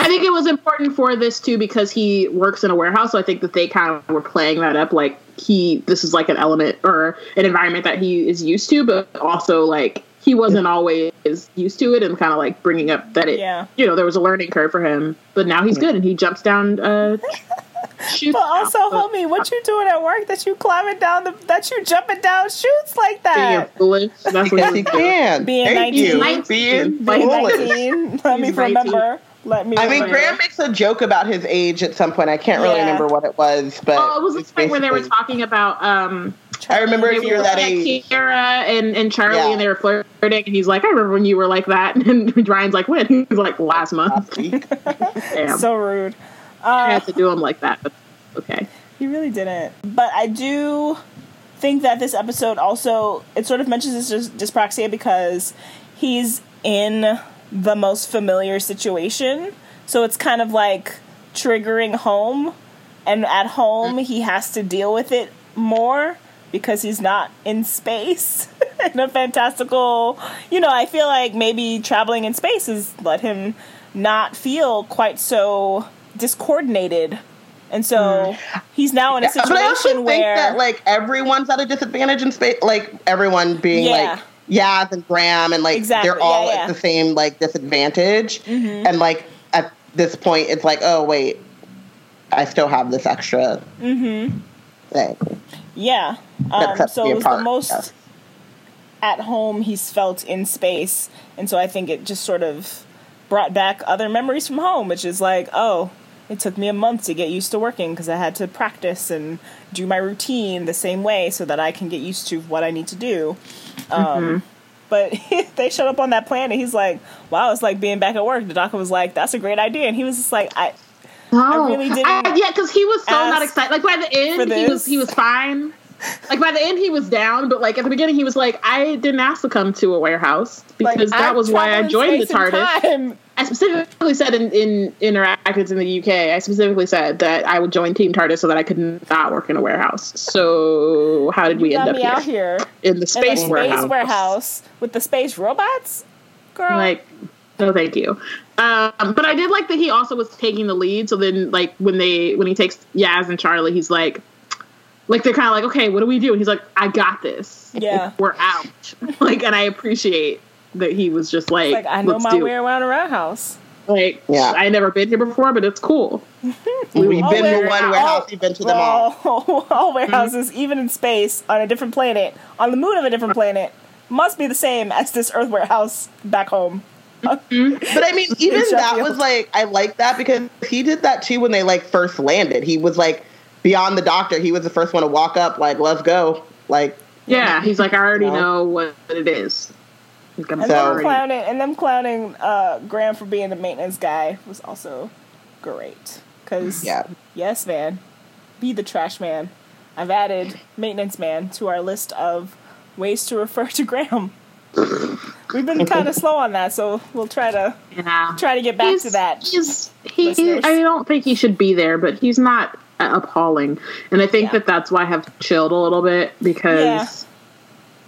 I think it was important for this too because he works in a warehouse, so I think that they kind of were playing that up, like this is like an element or an environment that he is used to, but also like he wasn't always used to it, and kind of like bringing up that it, you know, there was a learning curve for him, but now he's good and he jumps down. Shoots. But also, homie, what you doing at work that you climbing down that you jumping down chutes like that? Being foolish. That's what he can. Being 19. Being 19. Let me remember. I mean, Graham makes a joke about his age at some point. I can't really remember what it was, but it was this point where they were talking about. I remember if you were that age. Kiara and Charlie, and they were flirting, and he's like, I remember when you were like that. And Ryan's like, when? He's like, last month. Damn. So rude. I had to do them like that, but okay. You really didn't. But I do think that this episode also, it sort of mentions his dyspraxia because he's in the most familiar situation. So it's kind of like triggering home. And at home, he has to deal with it more because he's not in space in a fantastical, you know, I feel like maybe traveling in space has let him not feel quite so discoordinated, and so he's now in a situation where. But I also think that like everyone's at a disadvantage in space, like everyone being like Yaz and Graham, and like they're all at the same like disadvantage, and like at this point it's like, oh wait, I still have this extra thing. Yeah, so it was the most at home he's felt in space, and so I think it just sort of brought back other memories from home, which is like, oh, it took me a month to get used to working because I had to practice and do my routine the same way so that I can get used to what I need to do. But they showed up on that planet. He's like, wow, it's like being back at work. The doctor was like, that's a great idea. And he was just like, I really didn't. Because he was so not excited. Like by the end, he was fine. Like by the end, he was down. But like at the beginning, he was like, I didn't ask to come to a warehouse because that was why I joined the TARDIS. I specifically said in Interactives in the UK, I specifically said that I would join Team TARDIS so that I could not work in a warehouse. So how did we end up here? Out here in the space warehouse with the space robots, girl. Like, no, thank you. But I did like that he also was taking the lead. So then, like when he takes Yaz and Charlie, he's like. Like, they're kind of like, okay, what do we do? And he's like, I got this. Yeah. We're out. Like, and I appreciate that he was just like, I know my way around a warehouse. Like, I never been here before, but it's cool. We've been to one warehouse, you've been to them all. All warehouses, even in space, on a different planet, on the moon of a different planet, must be the same as this Earth warehouse back home. But I mean, even that was like, I like that because he did that too when they like first landed. He was like, beyond the doctor, he was the first one to walk up, like, let's go. Like, yeah, he's like, I already know what it is. And them clowning Graham for being the maintenance guy was also great. Because, yes, man, be the trash man. I've added maintenance man to our list of ways to refer to Graham. We've been kind of slow on that, so we'll try to get back to that. I don't think he should be there, but he's not appalling, and I think that that's why I have chilled a little bit because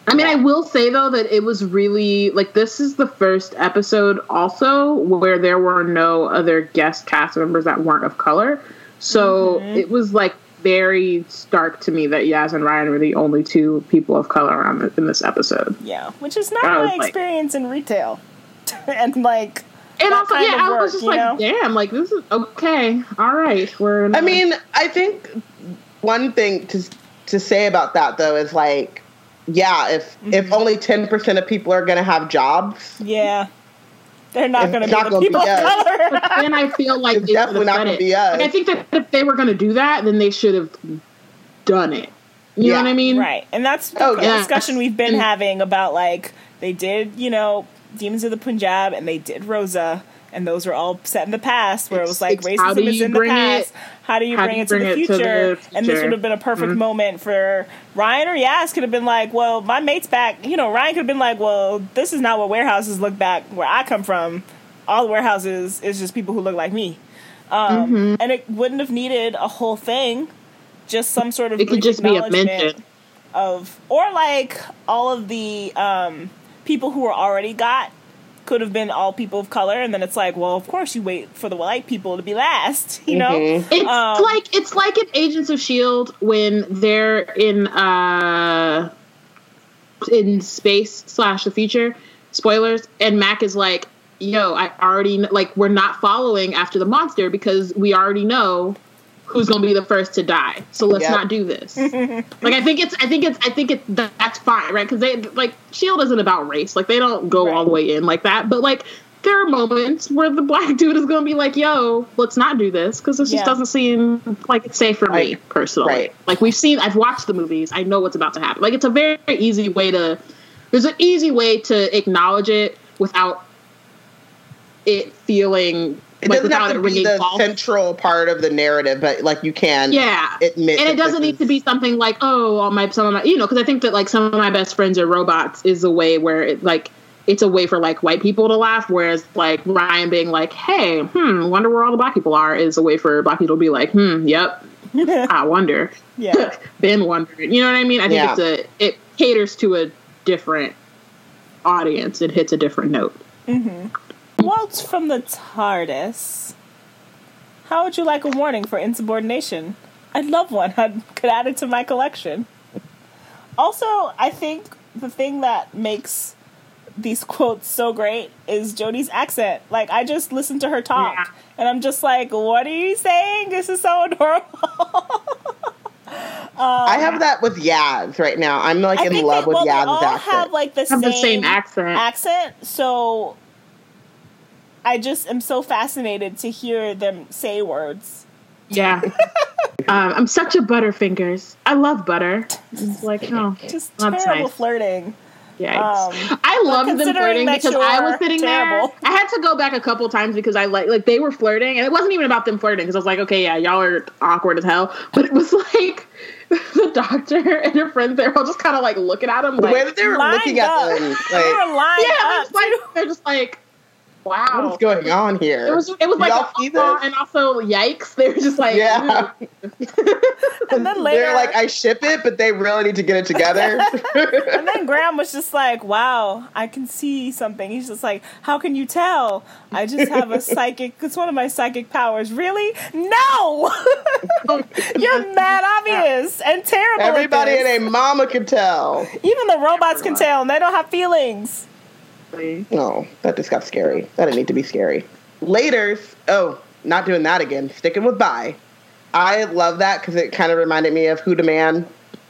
I mean I will say though that it was really like this is the first episode also where there were no other guest cast members that weren't of color, so it was like very stark to me that Yaz and Ryan were the only two people of color around in this episode, which is not my experience in retail and like. And also, I was just like, damn, like, this is, okay, all right. I mean, I think one thing to say about that, though, is, like, if only 10% of people are going to have jobs. Yeah. They're not going to be the people of color. But then I feel like it's definitely not going to be us. Like, I think that if they were going to do that, then they should have done it. You know what I mean? Right. And that's the discussion we've been having about, like, they did, you know, Demons of the Punjab, and they did Rosa, and those were all set in the past where it was like racism is in the past. How do you bring it to the future? And this would have been a perfect moment for Ryan or Yaz could have been like, well, my mate's back. You know, Ryan could have been like, well, this is not what warehouses look back where I come from. All the warehouses is just people who look like me. And it wouldn't have needed a whole thing just some sort of acknowledgement of, or like all of the people who were already got could have been all people of color, and then it's like, well, of course you wait for the white people to be last, you know. It's like in Agents of S.H.I.E.L.D. when they're in space / the future, spoilers, and Mac is like, yo, I already like, we're not following after the monster because we already know who's going to be the first to die, so let's not do this. Like, I think it's that's fine, right? Because they, like, S.H.I.E.L.D. isn't about race. Like, they don't go all the way in like that. But like, there are moments where the black dude is going to be like, "Yo, let's not do this," because this just doesn't seem like it's safe for me personally. Right. Like, I've watched the movies. I know what's about to happen. Like, it's a very easy way to. There's an easy way to acknowledge it without it feeling. It doesn't have to be the central part of the narrative, but like you can admit, and it doesn't need to be something like, oh, some of my, you know, because I think that like Some of My Best Friends Are Robots is a way where it like it's a way for like white people to laugh, whereas like Ryan being like, hey, wonder where all the black people are is a way for black people to be like, yep, I wonder, been wondering, you know what I mean? I think it caters to a different audience. It hits a different note. Mm-hmm. Waltz from the TARDIS. How would you like a warning for insubordination? I'd love one. I could add it to my collection. Also, I think the thing that makes these quotes so great is Jodie's accent. Like, I just listened to her talk, and I'm just like, what are you saying? This is so adorable. I have that with Yaz right now. I'm like in love with Yaz's accent. They all have like the same accent. So I just am so fascinated to hear them say words. Yeah. I'm such a Butterfingers. I love butter. It's like, no. Just terrible flirting. Yeah. I love them flirting because I was sitting there. I had to go back a couple times because I like they were flirting, and it wasn't even about them flirting because I was like, okay, yeah, y'all are awkward as hell. But it was like the doctor and her friends, they're all just kind of like looking at him. Like, the way that they were looking at them. Like, they were lying up. They're just like, wow, what is going on here? It was like and also yikes. They were just like, and then later they're like, I ship it, but they really need to get it together. And then Graham was just like, wow, I can see something. He's just like, how can you tell? I just have a psychic. It's one of my psychic powers. Really? No. You're mad obvious and terrible. Everybody and a mama can tell. Even the robots can tell, and they don't have feelings. No, that just got scary. That didn't need to be scary. Laters. Oh, not doing that again. Sticking with bye. I love that because it kind of reminded me of Who the Man.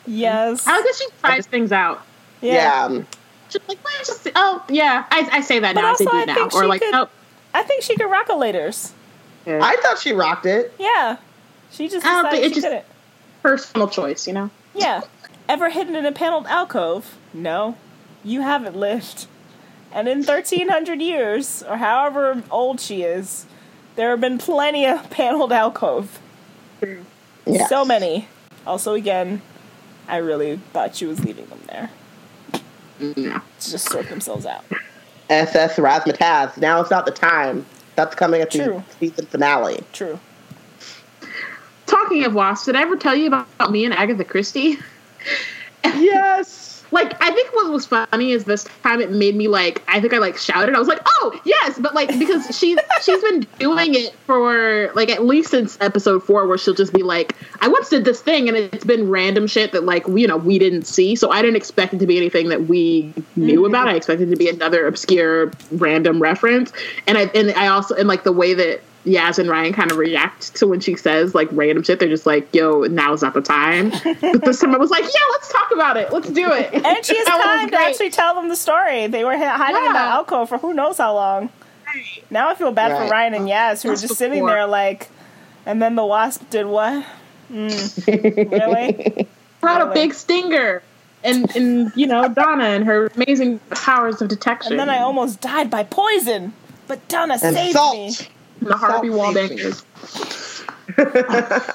Yes. How does she tries things out? Yeah. Just like, I say that but now. Also, I do now. Or like, I think she could rock a laters. Yeah. I thought she rocked it. Yeah. She just decided she couldn't. Personal choice, you know? Yeah. Ever hidden in a paneled alcove? No. You haven't lived. And in 1,300 years, or however old she is, there have been plenty of paneled alcove. Yes. So many. Also, again, I really thought she was leaving them there. No. To just sort themselves out. SS Razzmatazz. Now is not the time. That's coming at the season finale. True. Talking of wasps, did I ever tell you about me and Agatha Christie? Yes. Like, I think what was funny is this time it made me, like, I think I, like, shouted. I was like, oh, yes! But, like, because she's been doing it for, like, at least since episode 4, where she'll just be like, I once did this thing, and it's been random shit that, like, you know, we didn't see. So I didn't expect it to be anything that we knew about. I expected it to be another obscure, random reference. And I also, like, the way that Yaz and Ryan kind of react to when she says like random shit, they're just like, yo, now's not the time. But this time I was like, yeah, let's talk about it, let's do it. And she has time to actually tell them the story. They were hiding in the alcove for who knows how long. Now I feel bad for Ryan and Yaz, who were just sitting there like, and then the wasp did what? Really? Brought a big stinger and you know, Donna and her amazing powers of detection. And then I almost died by poison, but Donna and saved me. The Harpy Wallbangers.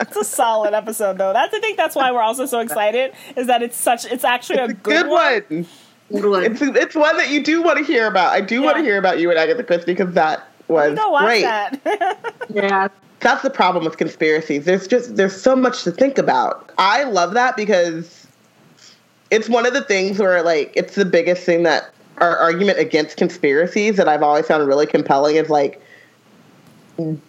It's a solid episode, though. I think that's why we're also so excited, is that it's actually a good one. It's one that you do want to hear about. I do want to hear about you and Agatha Christie, because that was great. Go watch that. Yeah. That's the problem with conspiracies. There's so much to think about. I love that because it's one of the things where, like, it's the biggest thing that our argument against conspiracies that I've always found really compelling is, like,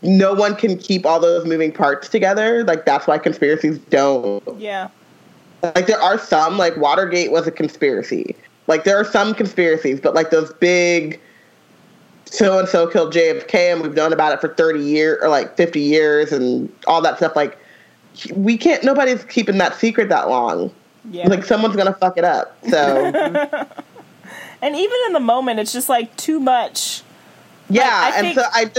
no one can keep all those moving parts together. Like, that's why conspiracies don't. Yeah. Like, there are some, like, Watergate was a conspiracy. Like, there are some conspiracies, but, like, those big so-and-so killed JFK and we've known about it for 30 years or, like, 50 years and all that stuff. Like, we can't, nobody's keeping that secret that long. Yeah. Like, someone's going to fuck it up. So. And even in the moment, it's just, like, too much. Yeah. Like,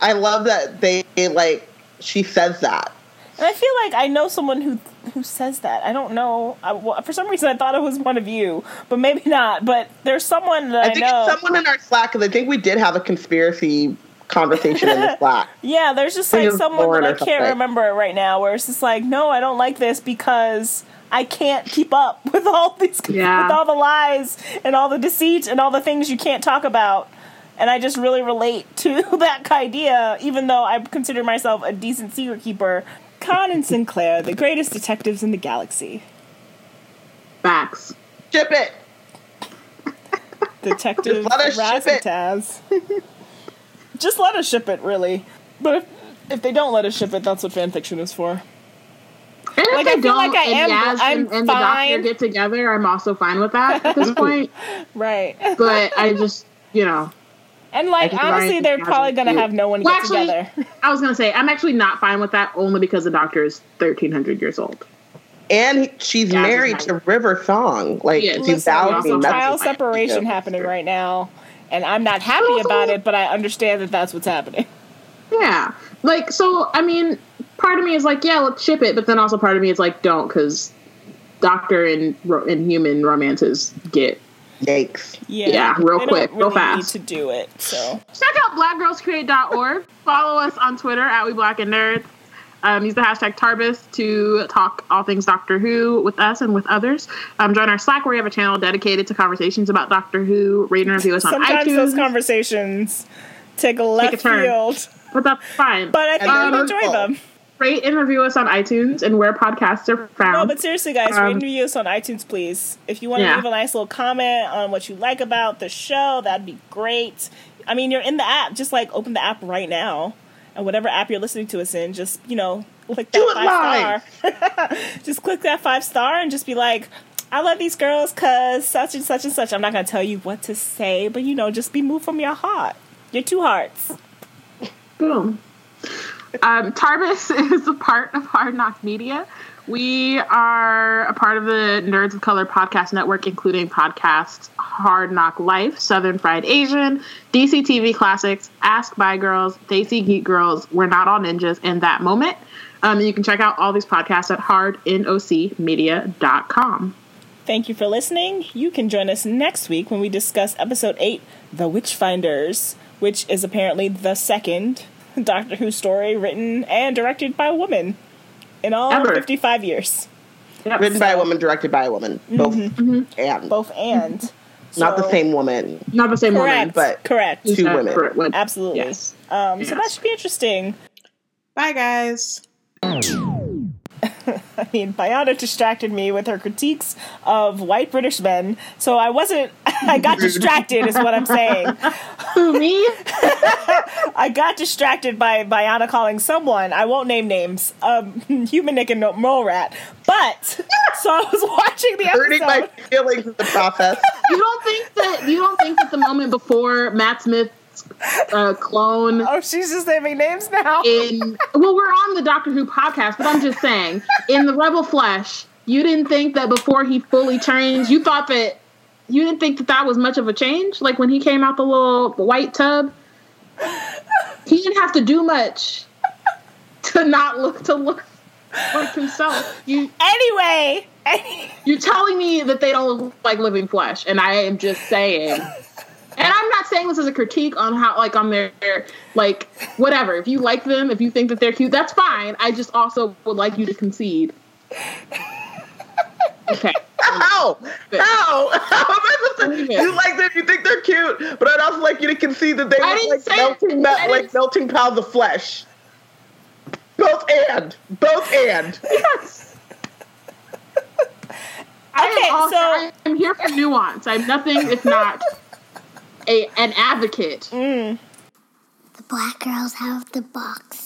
I love that they, like, she says that. And I feel like I know someone who says that. I don't know. For some reason, I thought it was one of you, but maybe not. But there's someone that I know. I think someone in our Slack, because I think we did have a conspiracy conversation in the Slack. Yeah, there's just, like, someone that I can't remember it right now, where it's just like, no, I don't like this because I can't keep up with all these, with all the lies and all the deceit and all the things you can't talk about. And I just really relate to that idea, even though I consider myself a decent secret keeper. Con and Sinclair, the greatest detectives in the galaxy. Facts. Ship it. Detective Razzmatazz. Just let us ship it, really. But if they don't let us ship it, that's what fanfiction is for. And if, like, I feel like I am, I'm fine. The doctor get together, I'm also fine with that at this point. Right. But I just, you know. And, like, honestly, they're probably going to have no one get together. I was going to say, I'm actually not fine with that only because the doctor is 1,300 years old. And she's married to River Song. Like, she's out. There's child separation happening right now, and I'm not happy about it, but I understand that that's what's happening. Yeah. Like, so, I mean, part of me is like, yeah, let's ship it, but then also part of me is like, don't, because doctor and human romances get... Yikes. Yeah, real quick, real fast. Need to do it. So check out blackgirlscreate.org. Follow us on Twitter at We Black and Nerds. Use the hashtag TARDIS to talk all things Doctor Who with us and with others. Join our Slack where we have a channel dedicated to conversations about Doctor Who. Rate and review us on iTunes. Sometimes those conversations take a left field, but that's fine. But I think we'll enjoy them. Rate and review us on iTunes and where podcasts are found. No, but seriously, guys, rate and review us on iTunes, please. If you want to leave a nice little comment on what you like about the show, that'd be great. I mean, you're in the app. Just, like, open the app right now. And whatever app you're listening to us in, just, you know, click that 5-star. Just click that 5-star and just be like, I love these girls because such and such and such. I'm not going to tell you what to say, but, you know, just be moved from your heart. Your two hearts. Boom. TARDIS is a part of Hard Knock Media. We are a part of the Nerds of Color podcast network, including podcasts Hard Knock Life, Southern Fried Asian, DC TV Classics, Ask Bi Girls, Daisy Geek Girls, We're Not All Ninjas, and That Moment. You can check out all these podcasts at hardnocmedia.com. Thank you for listening. You can join us next week when we discuss episode 8, The Witchfinders, which is apparently the second Doctor Who story written and directed by a woman in all 55 years. Yep. Written by a woman, directed by a woman. Both and. Both and. So, not the same woman. Not the same woman, but two women. Correct. Absolutely. Yes. So that should be interesting. Bye, guys. I mean, Bayana distracted me with her critiques of white British men, so I got distracted is what I'm saying. Who, me? I got distracted by Bayana calling someone, I won't name names, Human Nick and Mole Rat, but, so I was watching the episode. Hurting my feelings in the process. You don't think that the moment before Matt Smith clone. Oh, she's just naming names now. We're on the Doctor Who podcast, but I'm just saying, in the Rebel Flesh, you didn't think that before he fully changed, you didn't think that was much of a change? Like when he came out the little white tub, he didn't have to do much to not look like himself. You're telling me that they don't look like living flesh, and I am just saying. And I'm not saying this as a critique on how, like, on their, like, whatever. If you like them, if you think that they're cute, that's fine. I just also would like you to concede. Okay. How? You like them, you think they're cute, but I'd also like you to concede that they look like melting pounds of flesh. Both and. Yes. I'm here for nuance. I'm nothing if not an advocate. Mm. The black girls have the box.